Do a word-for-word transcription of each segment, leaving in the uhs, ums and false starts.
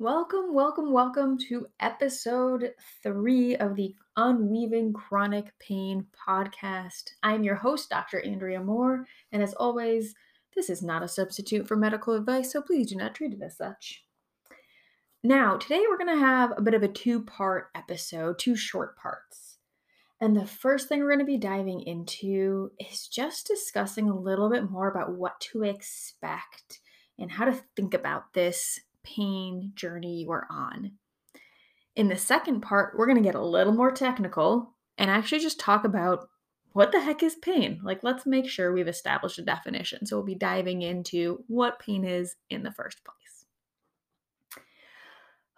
Welcome, welcome, welcome to episode three of the Unweaving Chronic Pain Podcast. I'm your host, Doctor Andrea Moore, and as always, this is not a substitute for medical advice, so please do not treat it as such. Now, today we're going to have a bit of a two-part episode, two short parts. And the first thing we're going to be diving into is just discussing a little bit more about what to expect and how to think about this pain journey you are on. In the second part, we're going to get a little more technical and actually just talk about what the heck is pain. Like, let's make sure we've established a definition. So we'll be diving into what pain is in the first place.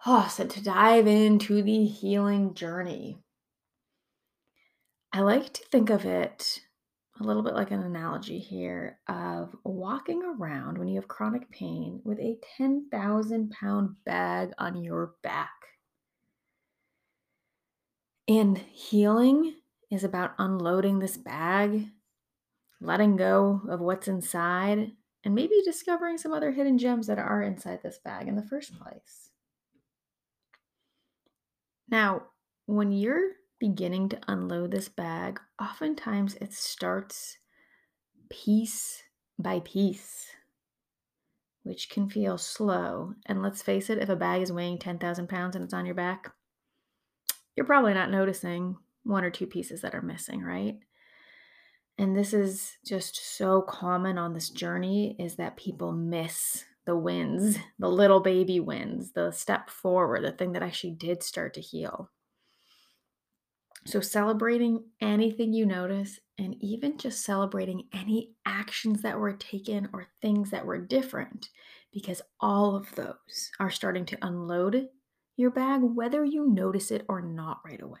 Oh, so to dive into the healing journey, I like to think of it a little bit like an analogy here of walking around when you have chronic pain with a ten thousand pound bag on your back. And healing is about unloading this bag, letting go of what's inside, and maybe discovering some other hidden gems that are inside this bag in the first place. Now, when you're beginning to unload this bag, oftentimes it starts piece by piece, which can feel slow. And let's face it, if a bag is weighing ten thousand pounds and it's on your back, you're probably not noticing one or two pieces that are missing, right? And this is just so common on this journey, is that people miss the wins, the little baby wins, the step forward, the thing that actually did start to heal. So celebrating anything you notice, and even just celebrating any actions that were taken or things that were different, because all of those are starting to unload your bag, whether you notice it or not right away.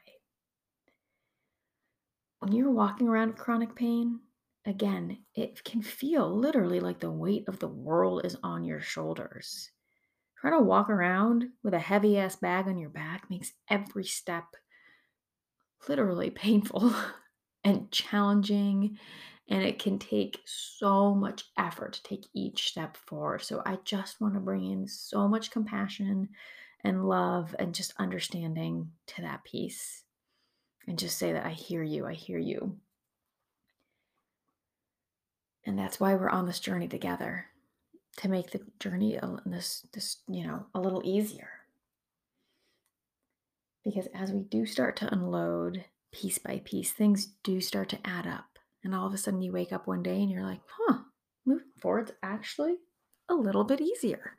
When you're walking around with chronic pain, again, it can feel literally like the weight of the world is on your shoulders. Trying to walk around with a heavy-ass bag on your back makes every step literally painful and challenging, and it can take so much effort to take each step forward. So I just want to bring in so much compassion and love and just understanding to that piece, and just say that I hear you, I hear you. And that's why we're on this journey together, to make the journey a, this, this, you know, a little easier. Because as we do start to unload piece by piece, things do start to add up. And all of a sudden you wake up one day and you're like, huh, moving forward's actually a little bit easier.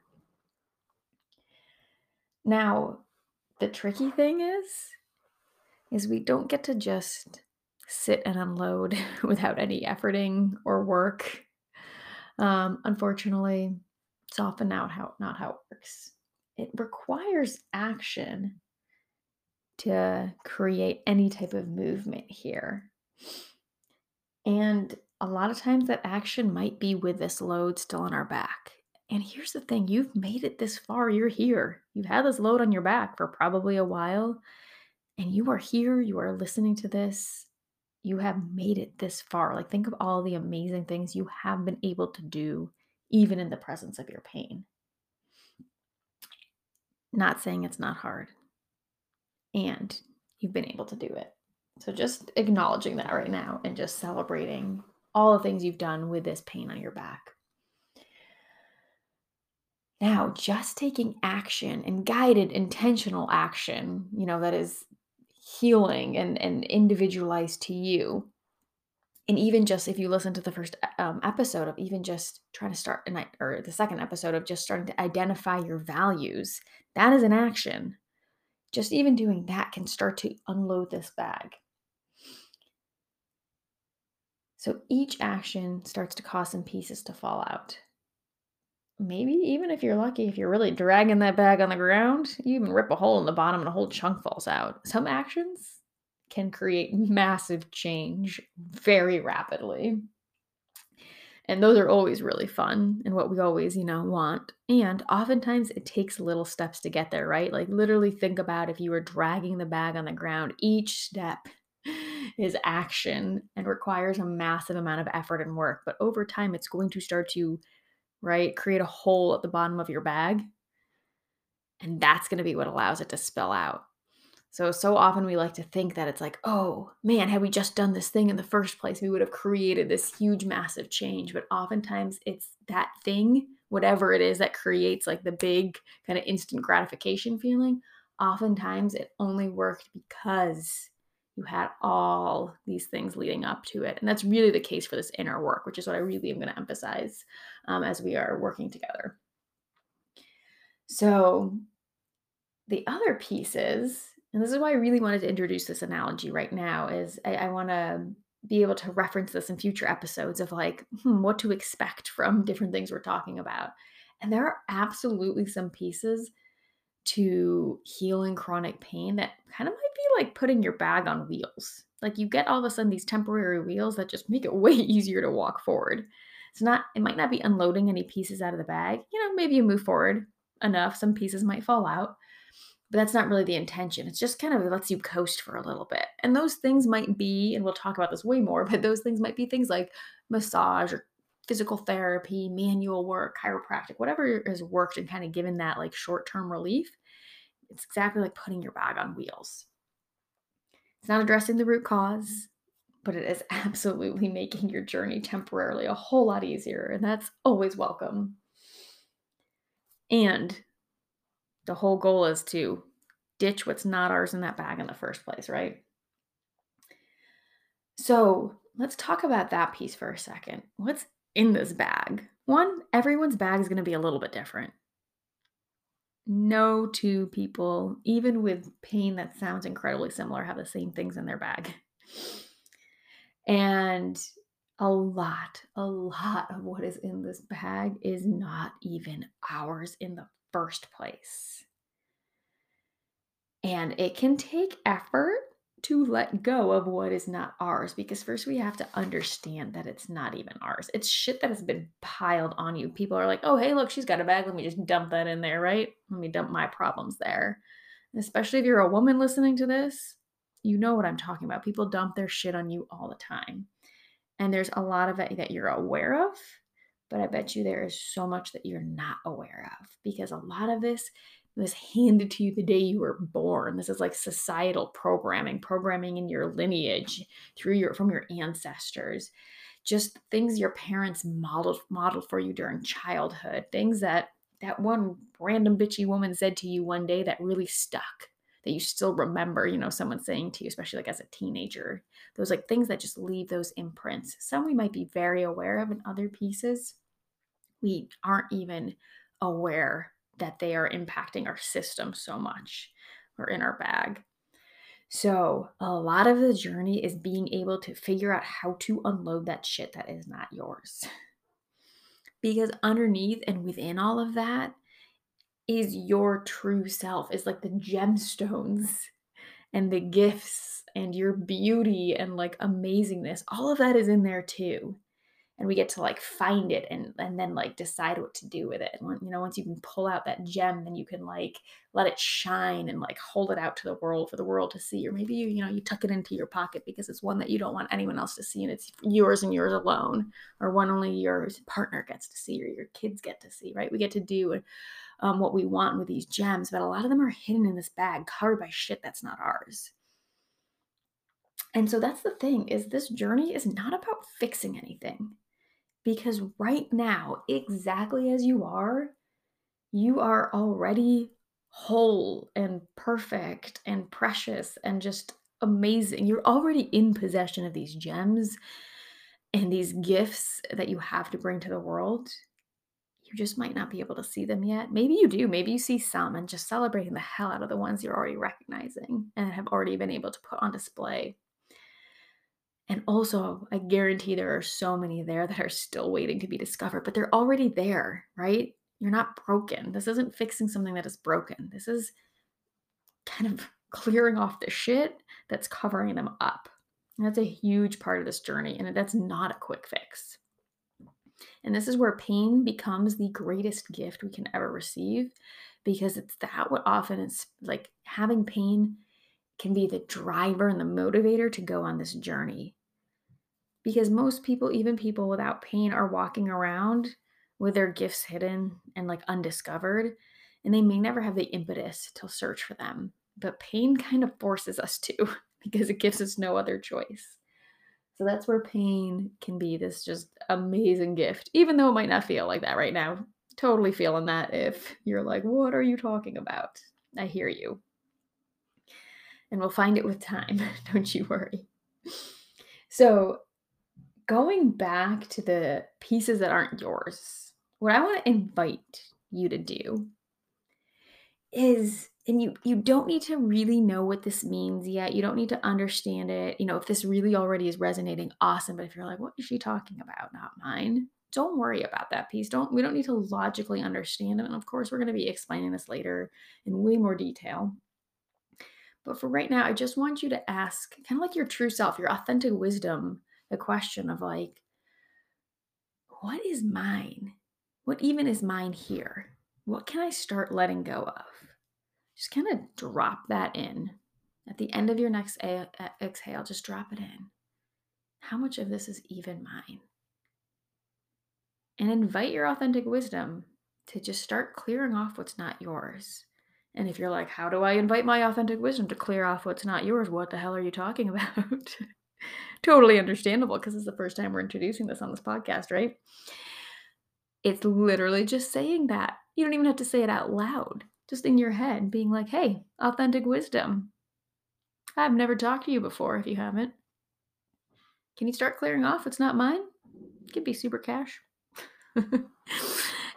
Now, the tricky thing is, is we don't get to just sit and unload without any efforting or work. Um, unfortunately, it's often not how, not how it works. It requires action to create any type of movement here. And a lot of times that action might be with this load still on our back. And here's the thing, you've made it this far, you're here. You've had this load on your back for probably a while, and you are here, you are listening to this, you have made it this far. Like, think of all the amazing things you have been able to do, even in the presence of your pain. Not saying it's not hard. And you've been able to do it. So just acknowledging that right now and just celebrating all the things you've done with this pain on your back. Now, just taking action and guided, intentional action, you know, that is healing and, and individualized to you. And even just if you listen to the first um, episode of even just trying to start, and I, or the second episode of just starting to identify your values, that is an action. Just even doing that can start to unload this bag. So each action starts to cause some pieces to fall out. Maybe even if you're lucky, if you're really dragging that bag on the ground, you even rip a hole in the bottom and a whole chunk falls out. Some actions can create massive change very rapidly. And those are always really fun and what we always, you know, want. And oftentimes it takes little steps to get there, right? Like, literally think about if you were dragging the bag on the ground, each step is action and requires a massive amount of effort and work. But over time, it's going to start to, right, create a hole at the bottom of your bag. And that's going to be what allows it to spill out. So, so often we like to think that it's like, oh man, had we just done this thing in the first place, we would have created this huge, massive change. But oftentimes it's that thing, whatever it is that creates like the big kind of instant gratification feeling. Oftentimes it only worked because you had all these things leading up to it. And that's really the case for this inner work, which is what I really am going to emphasize um, as we are working together. So the other piece is, and this is why I really wanted to introduce this analogy right now, is I, I want to be able to reference this in future episodes of like, hmm, what to expect from different things we're talking about. And there are absolutely some pieces to healing chronic pain that kind of might be like putting your bag on wheels. Like you get all of a sudden these temporary wheels that just make it way easier to walk forward. It's not, it might not be unloading any pieces out of the bag. You know, maybe you move forward enough, some pieces might fall out, but that's not really the intention. It's just kind of lets you coast for a little bit. And those things might be, and we'll talk about this way more, but those things might be things like massage or physical therapy, manual work, chiropractic, whatever has worked and kind of given that like short-term relief. It's exactly like putting your bag on wheels. It's not addressing the root cause, but it is absolutely making your journey temporarily a whole lot easier. And that's always welcome. And the whole goal is to ditch what's not ours in that bag in the first place, right? So let's talk about that piece for a second. What's in this bag? One, everyone's bag is going to be a little bit different. No two people, even with pain that sounds incredibly similar, have the same things in their bag. And a lot, a lot of what is in this bag is not even ours in the first place. And it can take effort to let go of what is not ours, because first we have to understand that it's not even ours. It's shit that has been piled on you. People are like, oh, hey, look, she's got a bag. Let me just dump that in there, right? Let me dump my problems there. And especially if you're a woman listening to this, you know what I'm talking about. People dump their shit on you all the time. And there's a lot of it that you're aware of, but I bet you there is so much that you're not aware of, because a lot of this was handed to you the day you were born. This is like societal programming, programming in your lineage through your from your ancestors, just things your parents modeled modeled for you during childhood, things that that one random bitchy woman said to you one day that really stuck, that you still remember, you know, someone saying to you, especially like as a teenager, those like things that just leave those imprints. Some we might be very aware of, and other pieces we aren't even aware that they are impacting our system so much or in our bag. So a lot of the journey is being able to figure out how to unload that shit that is not yours. Because underneath and within all of that is your true self, is like the gemstones and the gifts and your beauty and like amazingness. All of that is in there too. And we get to like find it and, and then like decide what to do with it. And you know, once you can pull out that gem, then you can like let it shine and like hold it out to the world for the world to see. Or maybe you, you know, you tuck it into your pocket because it's one that you don't want anyone else to see and it's yours and yours alone, or one only your partner gets to see or your kids get to see, right? We get to do um, what we want with these gems, but a lot of them are hidden in this bag, covered by shit that's not ours. And so that's the thing, is this journey is not about fixing anything. Because right now, exactly as you are, you are already whole and perfect and precious and just amazing. You're already in possession of these gems and these gifts that you have to bring to the world. You just might not be able to see them yet. Maybe you do. Maybe you see some and just celebrating the hell out of the ones you're already recognizing and have already been able to put on display. And also, I guarantee there are so many there that are still waiting to be discovered, but they're already there, right? You're not broken. This isn't fixing something that is broken. This is kind of clearing off the shit that's covering them up. And that's a huge part of this journey, and that's not a quick fix. And this is where pain becomes the greatest gift we can ever receive, because it's that what often is like having pain can be the driver and the motivator to go on this journey. Because most people, even people without pain, are walking around with their gifts hidden and like undiscovered. and they may never have the impetus to search for them. But pain kind of forces us to, because it gives us no other choice. So that's where pain can be this just amazing gift, even though it might not feel like that right now. Totally feeling that if you're like, what are you talking about? I hear you. And we'll find it with time. Don't you worry. So going back to the pieces that aren't yours, what I want to invite you to do is, and you you don't need to really know what this means yet. You don't need to understand it. You know, if this really already is resonating, awesome. But if you're like, what is she talking about? Not mine. Don't worry about that piece. Don't, we don't need to logically understand it. And of course, we're going to be explaining this later in way more detail. But for right now, I just want you to ask kind of like your true self, your authentic wisdom, the question of like, what is mine? What even is mine here? What can I start letting go of? Just kind of drop that in. At the end of your next a- a- exhale, just drop it in. How much of this is even mine? And invite your authentic wisdom to just start clearing off what's not yours. And if you're like, how do I invite my authentic wisdom to clear off what's not yours? What the hell are you talking about? Totally understandable, because it's the first time we're introducing this on this podcast, right? It's literally just saying that. You don't even have to say it out loud. Just in your head, being like, hey, authentic wisdom. I've never talked to you before if you haven't. Can you start clearing off what's not mine? It could be super cash.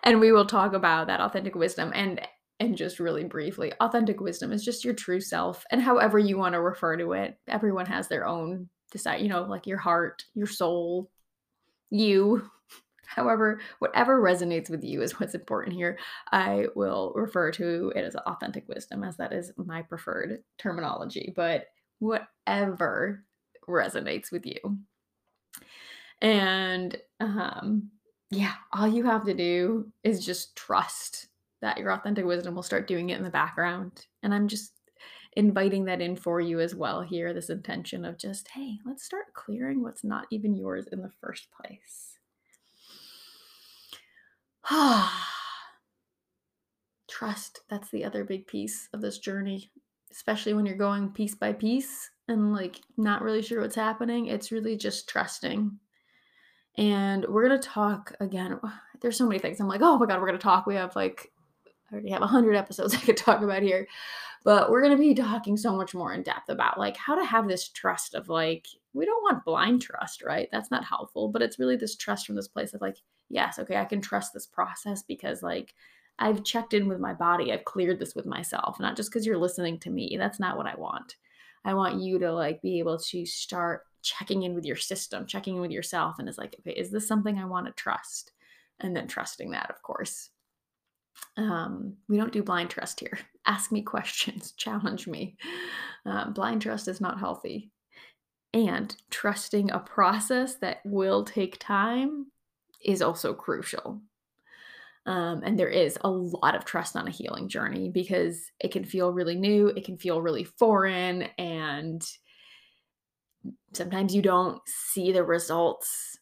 And we will talk about that authentic wisdom. And and just really briefly, authentic wisdom is just your true self. And however you want to refer to it, everyone has their own, decide, you know, like your heart, your soul, you. However, whatever resonates with you is what's important here. I will refer to it as authentic wisdom, as that is my preferred terminology, but whatever resonates with you. And um, yeah, all you have to do is just trust that your authentic wisdom will start doing it in the background. And I'm just inviting that in for you as well here, this intention of just, hey, let's start clearing what's not even yours in the first place. Trust, that's the other big piece of this journey, especially when you're going piece by piece and like not really sure what's happening. It's really just trusting. And we're going to talk again. There's so many things. I'm like, oh my God, we're going to talk. We have like, I already have one hundred episodes I could talk about here, but we're going to be talking so much more in depth about like how to have this trust of like, we don't want blind trust, right? That's not helpful, but it's really this trust from this place of like, yes, okay, I can trust this process because like I've checked in with my body. I've cleared this with myself, not just because you're listening to me. That's not what I want. I want you to like be able to start checking in with your system, checking in with yourself. And it's like, okay, is this something I want to trust? And then trusting that, of course. Um, we don't do blind trust here. Ask me questions, challenge me. Um, blind trust is not healthy. And trusting a process that will take time is also crucial. Um, and there is a lot of trust on a healing journey because it can feel really new. It can feel really foreign. And sometimes you don't see the results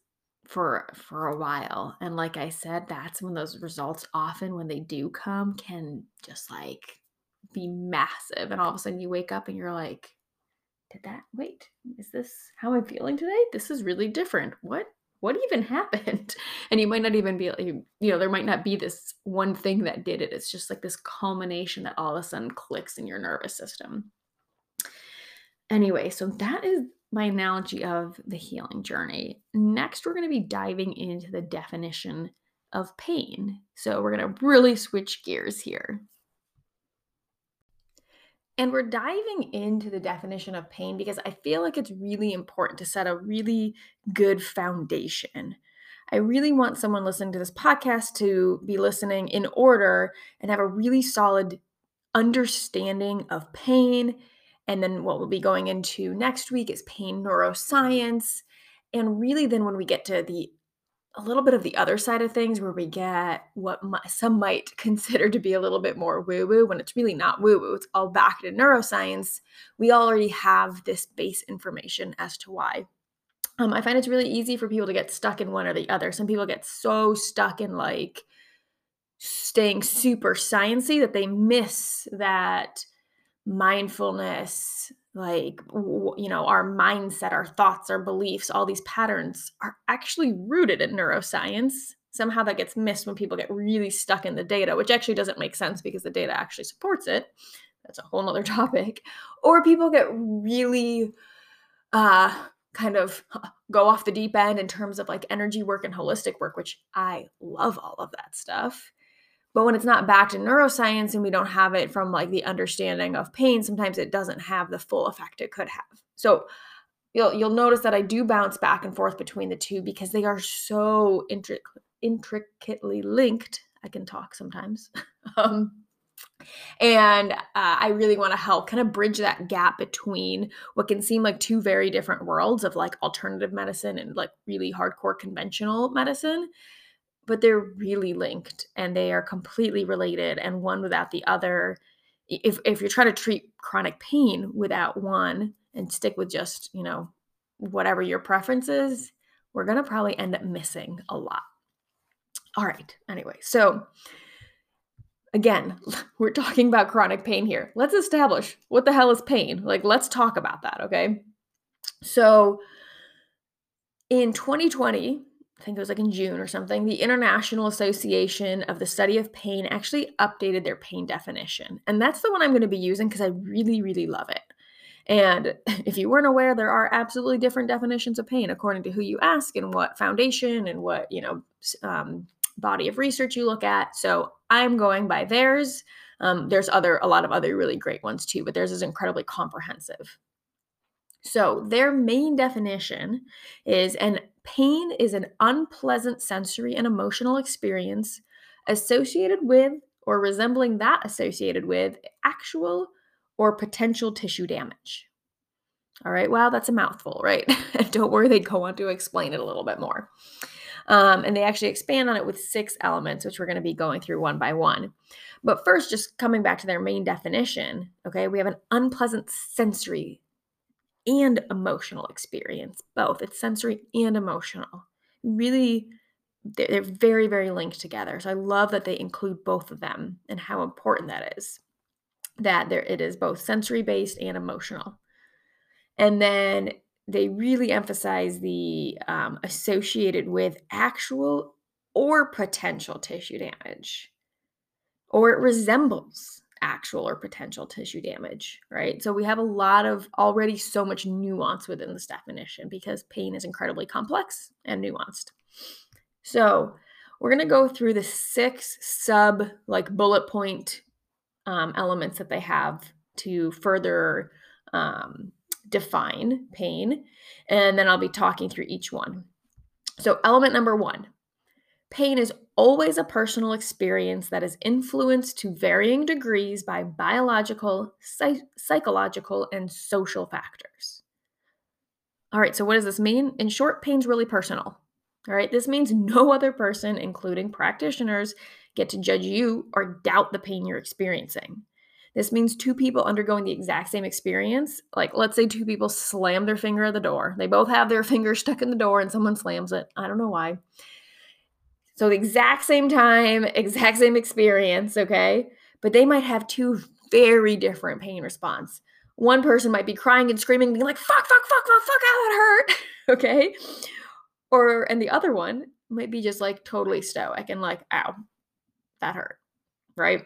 for, for a while. And like I said, that's when those results often, when they do come, can just like be massive. And all of a sudden you wake up and you're like, did that, wait, is this how I'm feeling today? This is really different. What? What even happened? And you might not even be, you know, there might not be this one thing that did it. It's just like this culmination that all of a sudden clicks in your nervous system. Anyway, so that is my analogy of the healing journey. Next, we're going to be diving into the definition of pain. So we're going to really switch gears here. And we're diving into the definition of pain because I feel like it's really important to set a really good foundation. I really want someone listening to this podcast to be listening in order and have a really solid understanding of pain. And then what we'll be going into next week is pain neuroscience. And really then when we get to the a little bit of the other side of things where we get what my, some might consider to be a little bit more woo-woo when it's really not woo-woo. It's all back to neuroscience. We already have this base information as to why. Um, I find it's really easy for people to get stuck in one or the other. Some people get so stuck in like staying super sciencey that they miss that mindfulness, like, you know, our mindset, our thoughts, our beliefs, all these patterns are actually rooted in neuroscience. Somehow that gets missed when people get really stuck in the data, which actually doesn't make sense because the data actually supports it. That's a whole nother topic. Or people get really uh, kind of go off the deep end in terms of like energy work and holistic work, which I love all of that stuff. But when it's not backed in neuroscience and we don't have it from like the understanding of pain, sometimes it doesn't have the full effect it could have. So you'll you'll notice that I do bounce back and forth between the two because they are so intric- intricately linked. I can talk sometimes. um, and uh, I really want to help kind of bridge that gap between what can seem like two very different worlds of like alternative medicine and like really hardcore conventional medicine. But they're really linked and they are completely related, and one without the other. If if you're trying to treat chronic pain without one and stick with just, you know, whatever your preference is, we're going to probably end up missing a lot. All right. Anyway, so again, we're talking about chronic pain here. Let's establish what the hell is pain. Like, let's talk about that. Okay. So in twenty twenty, I think it was like in June or something, the International Association of the Study of Pain actually updated their pain definition. And that's the one I'm going to be using because I really, really love it. And if you weren't aware, there are absolutely different definitions of pain according to who you ask and what foundation and what, you know, um, body of research you look at. So I'm going by theirs. Um, there's other, a lot of other really great ones too, but theirs is incredibly comprehensive. So their main definition is, and pain is an unpleasant sensory and emotional experience associated with or resembling that associated with actual or potential tissue damage. All right. Wow, that's a mouthful, right? Don't worry, they go on to explain it a little bit more. Um, and they actually expand on it with six elements, which we're going to be going through one by one. But first, just coming back to their main definition, okay, we have an unpleasant sensory and emotional experience, both. It's sensory and emotional. Really, they're very, very linked together. So I love that they include both of them and how important that is, that there it is both sensory-based and emotional. And then they really emphasize the um, associated with actual or potential tissue damage, or it resembles actual or potential tissue damage, right? So we have a lot of already so much nuance within this definition because pain is incredibly complex and nuanced. So we're going to go through the six sub like bullet point um, elements that they have to further um, define pain. And then I'll be talking through each one. So element number one, pain is always a personal experience that is influenced to varying degrees by biological, psych- psychological, and social factors. All right, so what does this mean? In short, pain's really personal. All right, this means no other person, including practitioners, get to judge you or doubt the pain you're experiencing. This means two people undergoing the exact same experience. Like, let's say two people slam their finger at the door. They both have their finger stuck in the door and someone slams it. I don't know why. So the exact same time, exact same experience, okay? But they might have two very different pain response. One person might be crying and screaming, being like, fuck, fuck, fuck, fuck, fuck, ow, that hurt, okay? Or, and the other one might be just like totally stoic and like, ow, that hurt, right?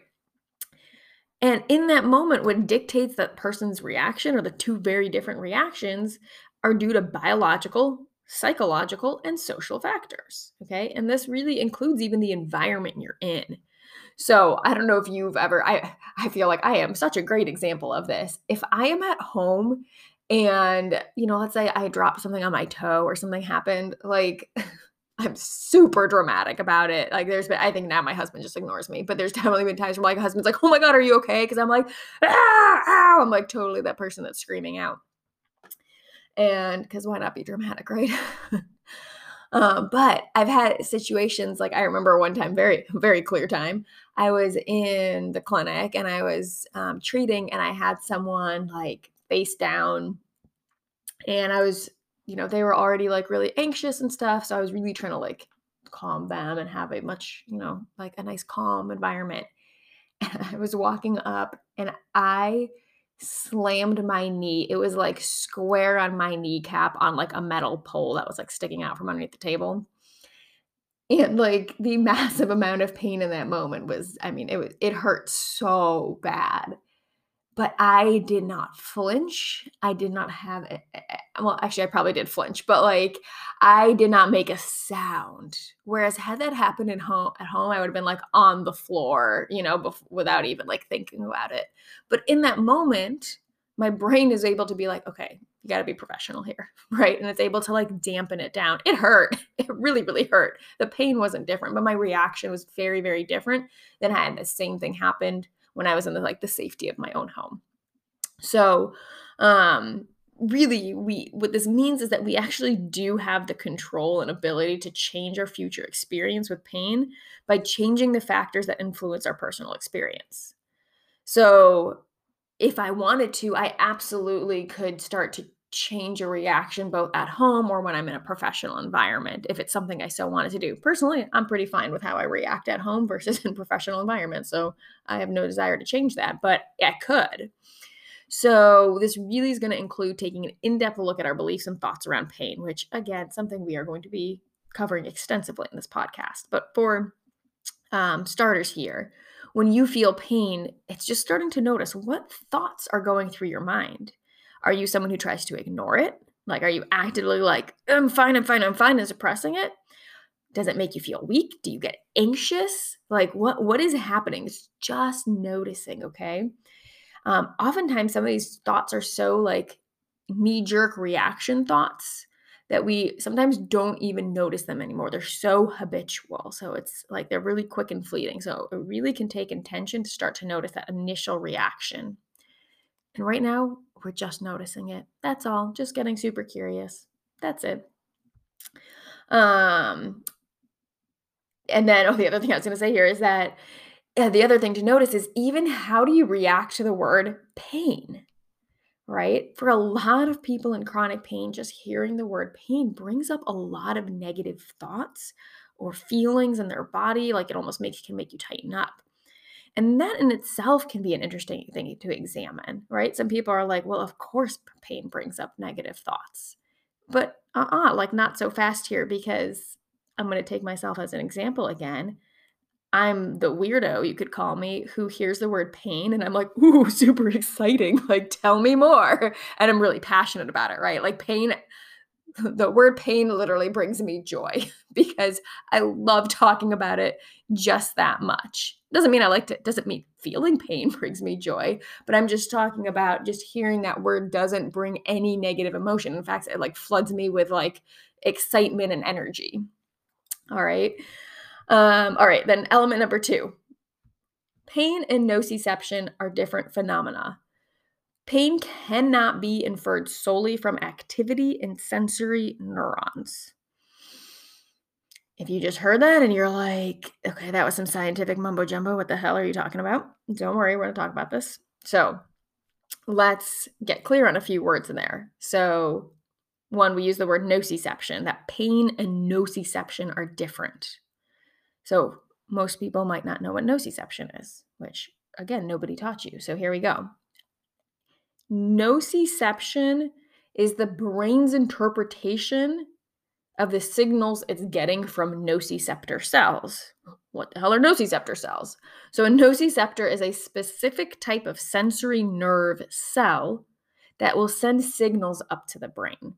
And in that moment, what dictates that person's reaction or the two very different reactions are due to biological, psychological, and social factors, okay? And this really includes even the environment you're in. So I don't know if you've ever, I, I feel like I am such a great example of this. If I am at home and, you know, let's say I dropped something on my toe or something happened, like I'm super dramatic about it. Like there's been, I think now my husband just ignores me, but there's definitely been times where my husband's like, oh my God, are you okay? Because I'm like, ah, ow. I'm like totally that person that's screaming out. And because why not be dramatic, right? uh, but I've had situations like I remember one time, very, very clear time. I was in the clinic and I was um, treating and I had someone like face down and I was, you know, they were already like really anxious and stuff. So I was really trying to like calm them and have a much, you know, like a nice calm environment. And I was walking up and I slammed my knee. It was like square on my kneecap on like a metal pole that was like sticking out from underneath the table. And like the massive amount of pain in that moment was, I mean, it was, it hurt so bad, but I did not flinch. I did not have, a, well, actually I probably did flinch, but like I did not make a sound. Whereas had that happened at home, at home, I would have been like on the floor, you know, bef- without even like thinking about it. But in that moment, my brain is able to be like, okay, you got to be professional here, right? And it's able to like dampen it down. It hurt. It really, really hurt. The pain wasn't different, but my reaction was very, very different than had the same thing happened when I was in the, like the safety of my own home. So um, really we, what this means is that we actually do have the control and ability to change our future experience with pain by changing the factors that influence our personal experience. So if I wanted to, I absolutely could start to change a reaction both at home or when I'm in a professional environment, if it's something I so wanted to do. Personally, I'm pretty fine with how I react at home versus in professional environments, so I have no desire to change that, but I could. So this really is going to include taking an in-depth look at our beliefs and thoughts around pain, which, again, something we are going to be covering extensively in this podcast. But for um, starters here, when you feel pain, it's just starting to notice what thoughts are going through your mind. Are you someone who tries to ignore it? Like, are you actively like, I'm fine, I'm fine, I'm fine, and suppressing it? Does it make you feel weak? Do you get anxious? Like, what, what is happening? It's just noticing, okay? Um, oftentimes, some of these thoughts are so like knee-jerk reaction thoughts that we sometimes don't even notice them anymore. They're so habitual. So it's like they're really quick and fleeting. So it really can take intention to start to notice that initial reaction. And right now, we're just noticing it. That's all. Just getting super curious. That's it. Um, and then oh, the other thing I was going to say here is that yeah, the other thing to notice is even how do you react to the word pain? Right? For a lot of people in chronic pain, just hearing the word pain brings up a lot of negative thoughts or feelings in their body. Like it almost makes can make you tighten up. And that in itself can be an interesting thing to examine, right? Some people are like, well, of course pain brings up negative thoughts. But uh-uh, like not so fast here, because I'm going to take myself as an example again. I'm the weirdo, you could call me, who hears the word pain and I'm like, ooh, super exciting. Like, tell me more. And I'm really passionate about it, right? Like pain, the word pain literally brings me joy because I love talking about it just that much. Doesn't mean I like to, doesn't mean feeling pain brings me joy, but I'm just talking about just hearing that word doesn't bring any negative emotion. In fact, it like floods me with like excitement and energy. All right. Um, all right, then element number two. Pain and nociception are different phenomena. Pain cannot be inferred solely from activity in sensory neurons. If you just heard that and you're like, okay, that was some scientific mumbo jumbo. What the hell are you talking about? Don't worry, we're going to talk about this. So let's get clear on a few words in there. So one, we use the word nociception, that pain and nociception are different. So most people might not know what nociception is, which, again, nobody taught you. So here we go. Nociception is the brain's interpretation of the signals it's getting from nociceptor cells. What the hell are nociceptor cells? So a nociceptor is a specific type of sensory nerve cell that will send signals up to the brain.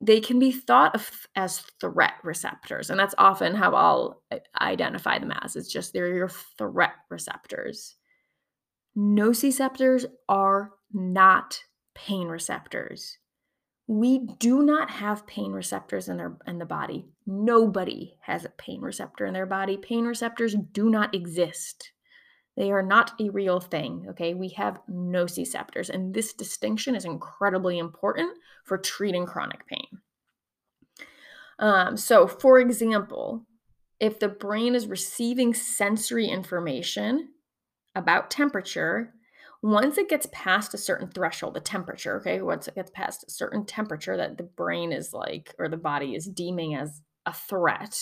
They can be thought of as threat receptors, and that's often how I'll identify them as. It's just they're your threat receptors. Nociceptors are not pain receptors. We do not have pain receptors in their in the body. Nobody has a pain receptor in their body. Pain receptors do not exist. They are not a real thing, okay? We have nociceptors, and this distinction is incredibly important for treating chronic pain. Um, so, for example, if the brain is receiving sensory information about temperature, once it gets past a certain threshold, the temperature, okay? Once it gets past a certain temperature that the brain is like, or the body is deeming as a threat,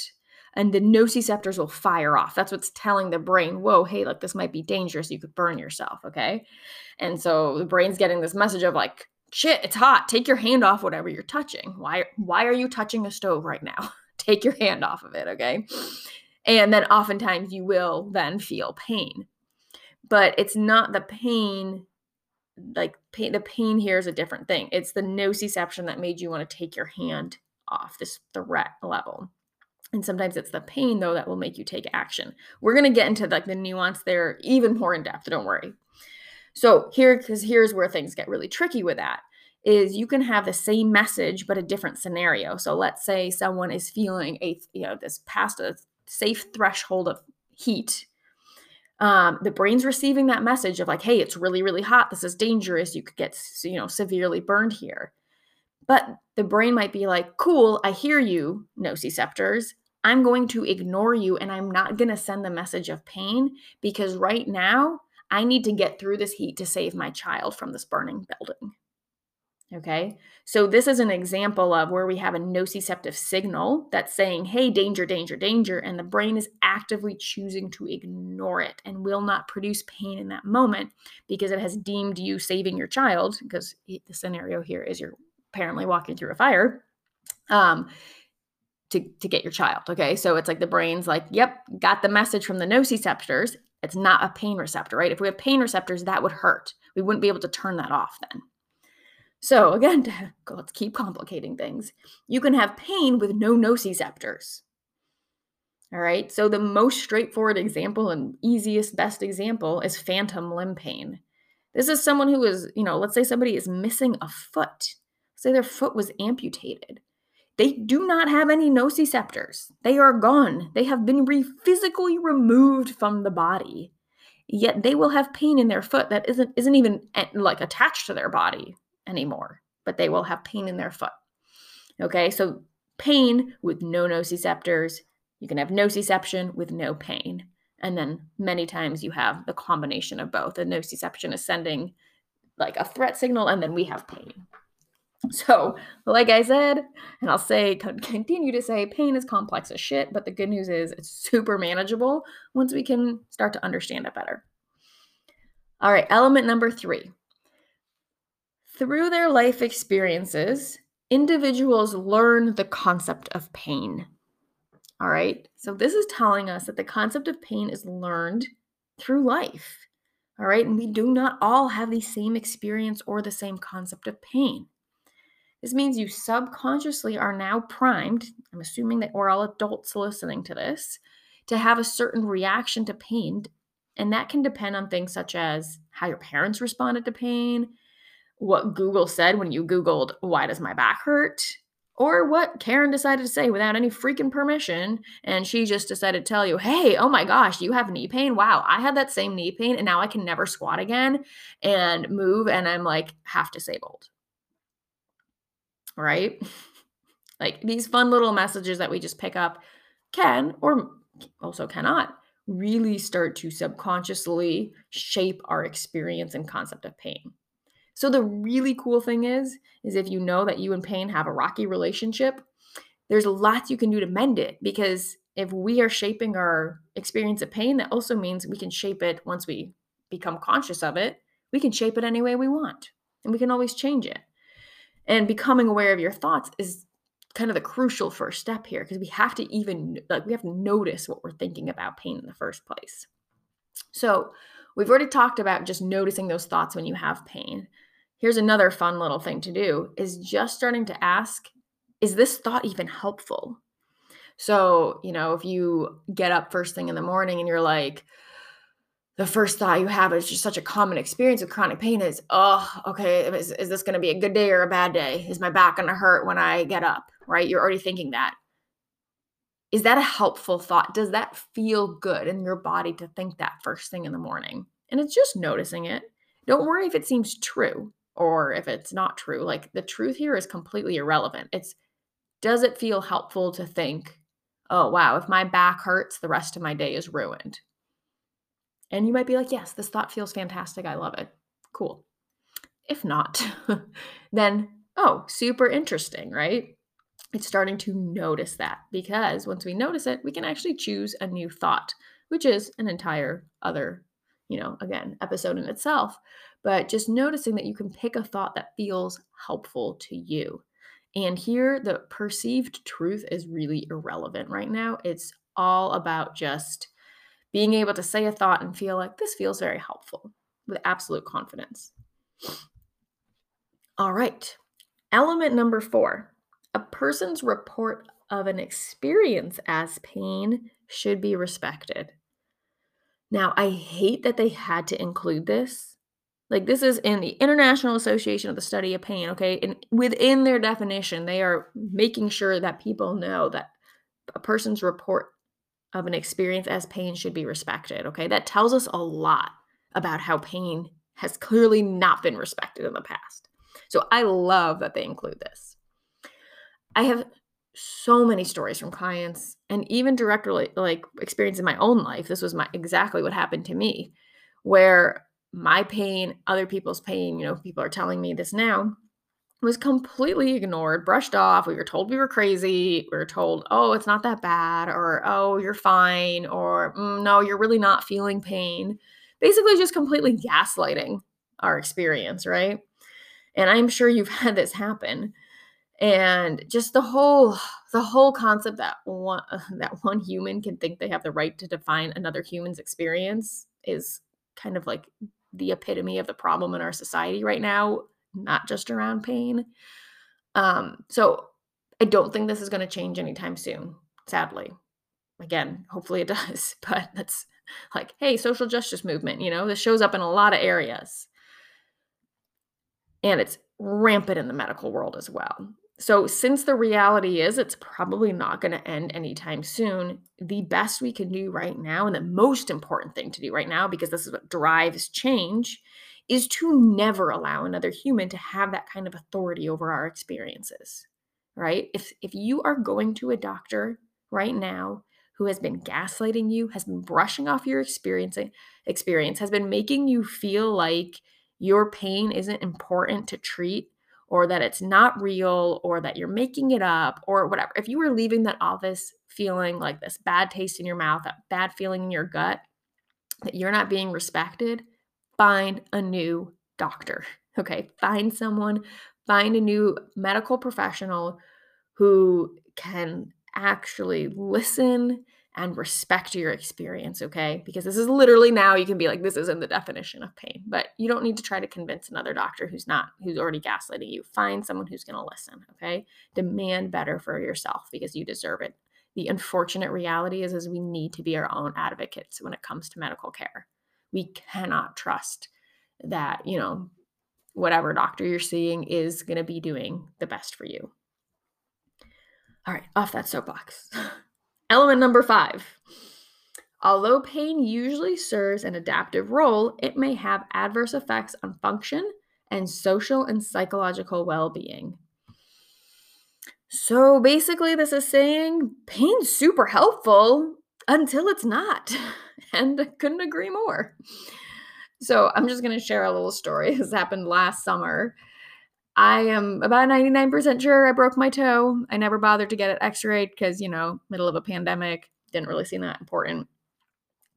and the nociceptors will fire off. That's what's telling the brain, whoa, hey, look, this might be dangerous. You could burn yourself, okay? And so the brain's getting this message of like, shit, it's hot. Take your hand off whatever you're touching. Why, why are you touching a stove right now? Take your hand off of it, okay? And then oftentimes you will then feel pain. But it's not the pain, like pain, the pain here is a different thing. It's the nociception that made you want to take your hand off, this threat level. And sometimes it's the pain, though, that will make you take action. We're going to get into like the nuance there even more in depth, don't worry. So here, because here's where things get really tricky with that, is you can have the same message, but a different scenario. So let's say someone is feeling a, you know, this past a safe threshold of heat. Um, the brain's receiving that message of like, hey, it's really, really hot. This is dangerous. You could get, you know, severely burned here. But the brain might be like, cool, I hear you, nociceptors. I'm going to ignore you and I'm not going to send the message of pain because right now I need to get through this heat to save my child from this burning building. Okay, so this is an example of where we have a nociceptive signal that's saying, hey, danger, danger, danger, and the brain is actively choosing to ignore it and will not produce pain in that moment because it has deemed you saving your child, because the scenario here is you're apparently walking through a fire, um, to, to get your child, okay? So it's like the brain's like, yep, got the message from the nociceptors. It's not a pain receptor, right? If we have pain receptors, that would hurt. We wouldn't be able to turn that off then. So again, let's keep complicating things. You can have pain with no nociceptors. All right. So the most straightforward example and easiest, best example is phantom limb pain. This is someone who is, you know, let's say somebody is missing a foot. Say their foot was amputated. They do not have any nociceptors. They are gone. They have been re- physically removed from the body. Yet they will have pain in their foot that isn't isn't even like attached to their body anymore, but they will have pain in their foot. Okay, so pain with no nociceptors. You can have nociception with no pain. And then many times you have the combination of both. The nociception is sending like a threat signal, and then we have pain. So like I said, and I'll say, continue to say, pain is complex as shit, but the good news is it's super manageable once we can start to understand it better. All right, element number three. Through their life experiences, individuals learn the concept of pain. All right. So this is telling us that the concept of pain is learned through life. All right. And we do not all have the same experience or the same concept of pain. This means you subconsciously are now primed. I'm assuming that we're all adults listening to this, to have a certain reaction to pain. And that can depend on things such as how your parents responded to pain, what Google said when you Googled, why does my back hurt? Or what Karen decided to say without any freaking permission. And she just decided to tell you, hey, oh my gosh, you have knee pain. Wow, I had that same knee pain and now I can never squat again and move. And I'm like half disabled. Right? Like these fun little messages that we just pick up can, or also cannot, really start to subconsciously shape our experience and concept of pain. So the really cool thing is, is if you know that you and pain have a rocky relationship, there's lots you can do to mend it, because if we are shaping our experience of pain, that also means we can shape it once we become conscious of it. We can shape it any way we want and we can always change it. And becoming aware of your thoughts is kind of the crucial first step here, because we have to even, like, we have to notice what we're thinking about pain in the first place. So we've already talked about just noticing those thoughts when you have pain. Here's another fun little thing to do is just starting to ask, is this thought even helpful? So, you know, if you get up first thing in the morning and you're like, the first thought you have is just such a common experience with chronic pain is, oh, okay, is, is this going to be a good day or a bad day? Is my back going to hurt when I get up? Right? You're already thinking that. Is that a helpful thought? Does that feel good in your body to think that first thing in the morning? And it's just noticing it. Don't worry if it seems true or if it's not true. Like the truth here is completely irrelevant. It's, does it feel helpful to think, oh, wow, if my back hurts, the rest of my day is ruined? And you might be like, yes, this thought feels fantastic. I love it. Cool. If not, then, oh, super interesting, right? it's starting to notice that, because once we notice it, we can actually choose a new thought, which is an entire other, you know, again, episode in itself. But just noticing that you can pick a thought that feels helpful to you. And here, the perceived truth is really irrelevant right now. It's all about just being able to say a thought and feel like this feels very helpful with absolute confidence. All right. Element number four, a person's report of an experience as pain should be respected. Now, I hate that they had to include this. Like, this is in the International Association of the Study of Pain, okay? And within their definition, they are making sure that people know that a person's report of an experience as pain should be respected, okay? That tells us a lot about how pain has clearly not been respected in the past. So I love that they include this. I have so many stories from clients and even direct like experience in my own life. This was my exactly what happened to me, where my pain, other people's pain, you know, people are telling me this now, was completely ignored, brushed off. We were told we were crazy. We were told, oh, it's not that bad, or, oh, you're fine, or mm, no, you're really not feeling pain. Basically just completely gaslighting our experience, right? And I'm sure you've had this happen. And just the whole the whole concept that one, that one human can think they have the right to define another human's experience is kind of like the epitome of the problem in our society right now, not just around pain. Um, so I don't think this is going to change anytime soon, sadly. Again, hopefully it does, but that's like, hey, social justice movement, you know, this shows up in a lot of areas. And it's rampant in the medical world as well. So since the reality is it's probably not going to end anytime soon, the best we can do right now, and the most important thing to do right now, because this is what drives change, is to never allow another human to have that kind of authority over our experiences, right? If if you are going to a doctor right now who has been gaslighting you, has been brushing off your experience, experience, has been making you feel like your pain isn't important to treat, or that it's not real, or that you're making it up, or whatever. If you were leaving that office feeling like this bad taste in your mouth, that bad feeling in your gut, that you're not being respected, find a new doctor, okay? Find someone, find a new medical professional who can actually listen and respect your experience, okay? Because this is literally now you can be like, this isn't the definition of pain, but you don't need to try to convince another doctor who's not, who's already gaslighting you. Find someone who's going to listen, okay? Demand better for yourself because you deserve it. The unfortunate reality is, is we need to be our own advocates when it comes to medical care. We cannot trust that, you know, whatever doctor you're seeing is going to be doing the best for you. All right, off that soapbox. Element number five, although pain usually serves an adaptive role, it may have adverse effects on function and social and psychological well-being. So basically this is saying pain's super helpful until it's not, and I couldn't agree more. So I'm just going to share a little story. This happened last summer. I am about ninety-nine percent sure I broke my toe. I never bothered to get it x-rayed because, you know, middle of a pandemic, didn't really seem that important.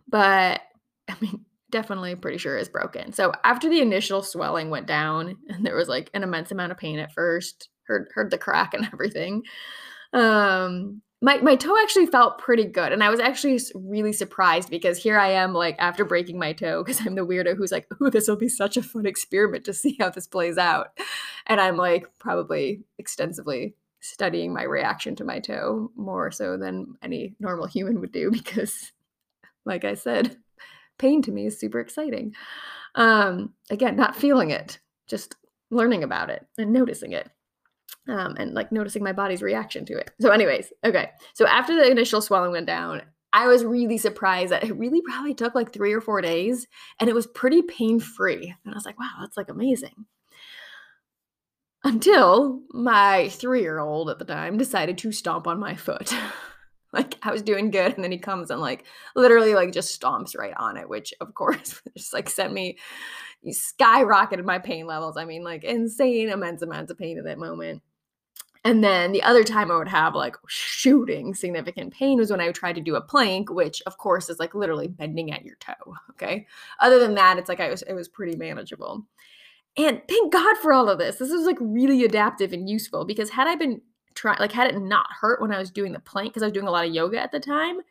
But, I mean, definitely pretty sure it's broken. So after the initial swelling went down and there was like an immense amount of pain at first, heard heard the crack and everything, um, my, my toe actually felt pretty good. And I was actually really surprised because here I am, like, after breaking my toe, because I'm the weirdo who's like, oh, this will be such a fun experiment to see how this plays out. And I'm like probably extensively studying my reaction to my toe more so than any normal human would do because, like I said, pain to me is super exciting. Um, again, not feeling it, just learning about it and noticing it. Um, and like noticing my body's reaction to it. So anyways, okay. So after the initial swelling went down, I was really surprised that it really probably took like three or four days and it was pretty pain-free. And I was like, wow, that's like amazing. Until my three-year-old at the time decided to stomp on my foot. Like I was doing good. And then he comes and like literally like just stomps right on it, which of course just like sent me, skyrocketed my pain levels. I mean, like insane amounts, amounts of pain at that moment. And then the other time I would have like shooting significant pain was when I would try to do a plank, which of course is like literally bending at your toe, okay? Other than that, it's like I was, it was pretty manageable. And thank God for all of this. This was like really adaptive and useful, because had I been trying, like had it not hurt when I was doing the plank, because I was doing a lot of yoga at the time,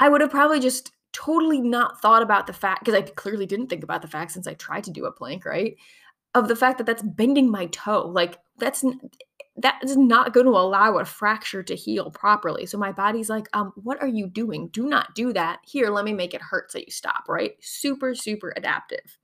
I would have probably just totally not thought about the fact, because I clearly didn't think about the fact since I tried to do a plank, right? Of the fact that that's bending my toe. Like that's, that is not going to allow a fracture to heal properly. So my body's like, um, what are you doing? Do not do that. Here, let me make it hurt so you stop, right? Super, super adaptive.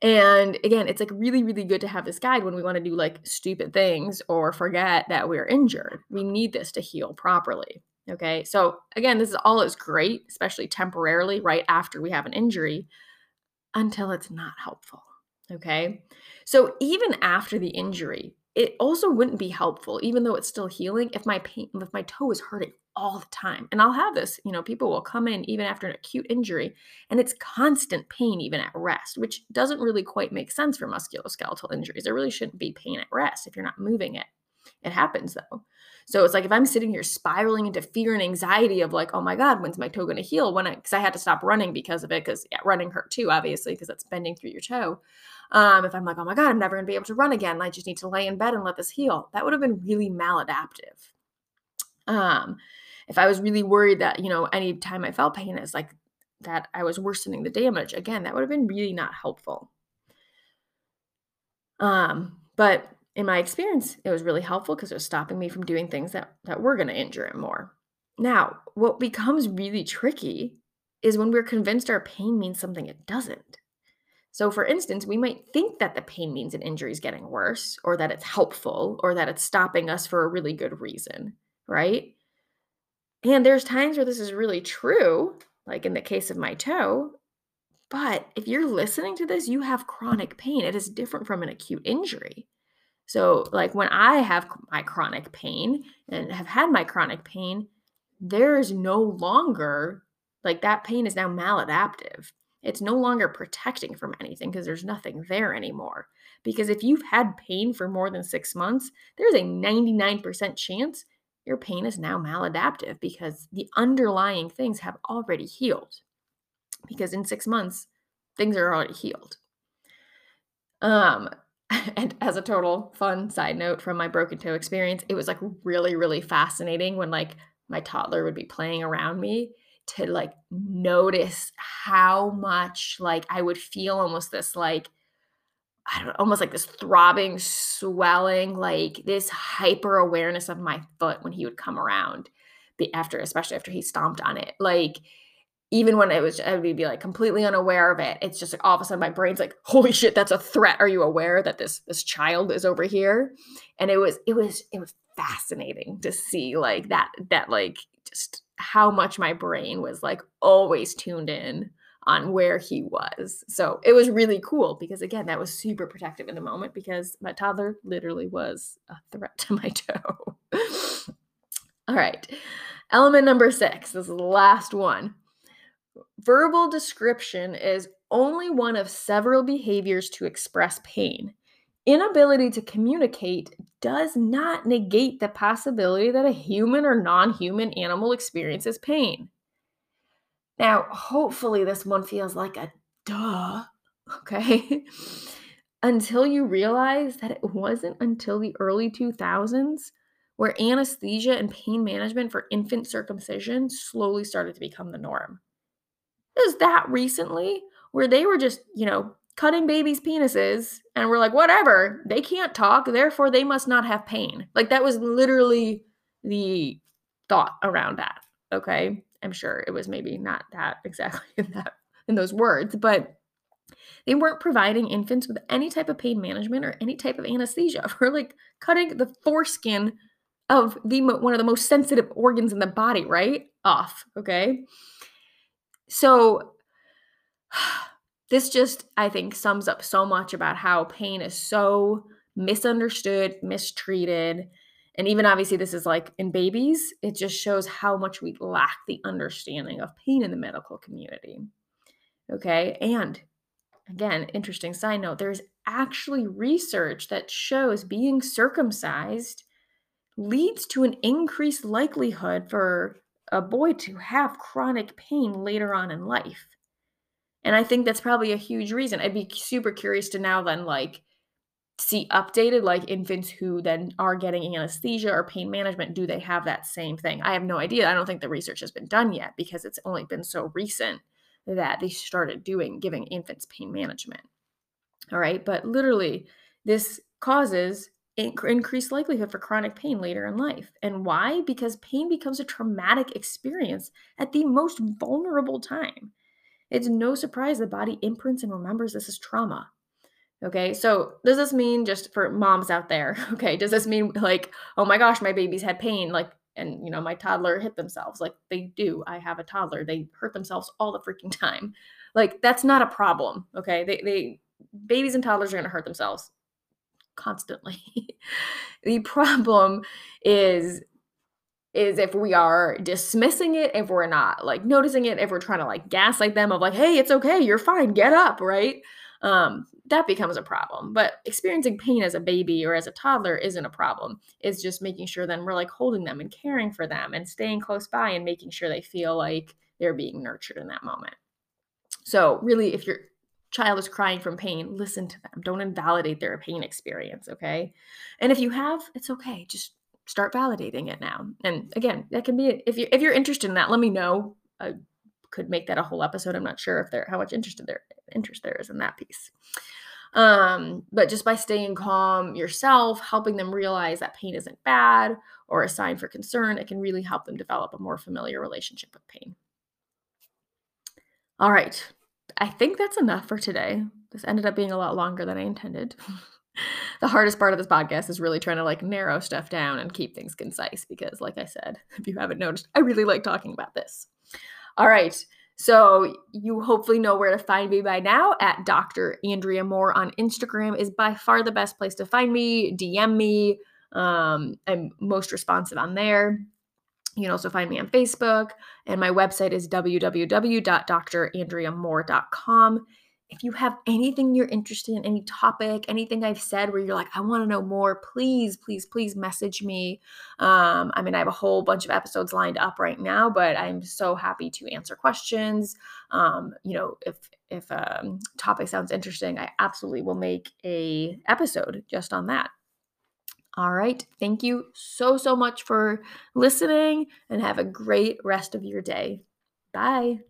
And again, it's like really, really good to have this guide when we want to do like stupid things or forget that we're injured. We need this to heal properly. Okay. So again, this is all is great, especially temporarily right after we have an injury, until it's not helpful. Okay. So even after the injury, it also wouldn't be helpful, even though it's still healing, if my pain, if my toe is hurting all the time. And I'll have this, you know, people will come in even after an acute injury and it's constant pain even at rest, which doesn't really quite make sense for musculoskeletal injuries. There really shouldn't be pain at rest if you're not moving it. It happens though. So it's like if I'm sitting here spiraling into fear and anxiety of like, oh my God, when's my toe going to heal? When I, because I had to stop running because of it, because yeah, running hurt too, obviously, because it's bending through your toe. Um, if I'm like, oh my God, I'm never going to be able to run again, I just need to lay in bed and let this heal. That would have been really maladaptive. Um, if I was really worried that, you know, any time I felt pain, it's like that I was worsening the damage. Again, that would have been really not helpful. Um, but in my experience, it was really helpful because it was stopping me from doing things that, that were going to injure it more. Now, what becomes really tricky is when we're convinced our pain means something it doesn't. So for instance, we might think that the pain means an injury is getting worse, or that it's helpful, or that it's stopping us for a really good reason, right? And there's times where this is really true, like in the case of my toe. But if you're listening to this, you have chronic pain. It is different from an acute injury. So like when I have my chronic pain and have had my chronic pain, there is no longer, like that pain is now maladaptive. It's no longer protecting from anything because there's nothing there anymore. Because if you've had pain for more than six months, there's a ninety-nine percent chance your pain is now maladaptive because the underlying things have already healed. Because in six months, things are already healed. Um, and as a total fun side note from my broken toe experience, it was like really, really fascinating when like my toddler would be playing around me to like notice how much like I would feel almost this like, I don't know, almost like this throbbing, swelling, like this hyper awareness of my foot when he would come around after, especially after he stomped on it. Like even when it was, I would be like completely unaware of it. It's just like all of a sudden my brain's like, holy shit, that's a threat. Are you aware that this, this child is over here? And it was, it was, it was fascinating to see like that, that like just how much my brain was like always tuned in on where he was. So it was really cool because again, that was super protective in the moment because my toddler literally was a threat to my toe. All right. Element number six, this is the last one. Verbal description is only one of several behaviors to express pain. Inability to communicate does not negate the possibility that a human or non-human animal experiences pain. Now, hopefully this one feels like a duh, okay? Until you realize that it wasn't until the early two thousands where anesthesia and pain management for infant circumcision slowly started to become the norm. It was that recently where they were just, you know, cutting babies' penises, and we're like, whatever, they can't talk, therefore they must not have pain. Like that was literally the thought around that, okay? I'm sure it was maybe not that exactly in that in those words, but they weren't providing infants with any type of pain management or any type of anesthesia for like cutting the foreskin of the one of the most sensitive organs in the body, right? Off, okay? So this just, I think, sums up so much about how pain is so misunderstood, mistreated. And even obviously this is like in babies, it just shows how much we lack the understanding of pain in the medical community. Okay. And again, interesting side note, there's actually research that shows being circumcised leads to an increased likelihood for a boy to have chronic pain later on in life. And I think that's probably a huge reason. I'd be super curious to now then like see updated like infants who then are getting anesthesia or pain management, do they have that same thing? I have no idea. I don't think the research has been done yet because it's only been so recent that they started doing, giving infants pain management. All right. But literally this causes inc- increased likelihood for chronic pain later in life. And why? Because pain becomes a traumatic experience at the most vulnerable time. It's no surprise the body imprints and remembers this as trauma. Okay, so does this mean, just for moms out there, okay, does this mean like, oh my gosh, my baby's had pain, like, and you know, my toddler hit themselves? Like they do. I have a toddler. They hurt themselves all the freaking time. Like that's not a problem. Okay, they, they babies and toddlers are going to hurt themselves constantly. The problem is is if we are dismissing it, if we're not like noticing it, if we're trying to like gaslight them of like, hey, it's okay, you're fine, get up, right? Um, that becomes a problem. But experiencing pain as a baby or as a toddler isn't a problem. It's just making sure then we're like holding them and caring for them and staying close by and making sure they feel like they're being nurtured in that moment. So really, if your child is crying from pain, listen to them. Don't invalidate their pain experience, okay? And if you have, it's okay. Just start validating it now. And again, that can be, if you if you're interested in that, let me know. I could make that a whole episode. I'm not sure if there how much interest there interest there is in that piece. Um, but just by staying calm yourself, helping them realize that pain isn't bad or a sign for concern, it can really help them develop a more familiar relationship with pain. All right, I think that's enough for today. This ended up being a lot longer than I intended. The hardest part of this podcast is really trying to like narrow stuff down and keep things concise because, like I said, if you haven't noticed, I really like talking about this. All right. So you hopefully know where to find me by now. At Doctor Andrea Moore on Instagram is by far the best place to find me. D M me. Um, I'm most responsive on there. You can also find me on Facebook. And my website is w w w dot dr andrea moore dot com. If you have anything you're interested in, any topic, anything I've said where you're like, I want to know more, please, please, please message me. Um, I mean, I have a whole bunch of episodes lined up right now, but I'm so happy to answer questions. Um, you know, if if a um, topic sounds interesting, I absolutely will make a episode just on that. All right. Thank you so, so much for listening and have a great rest of your day. Bye.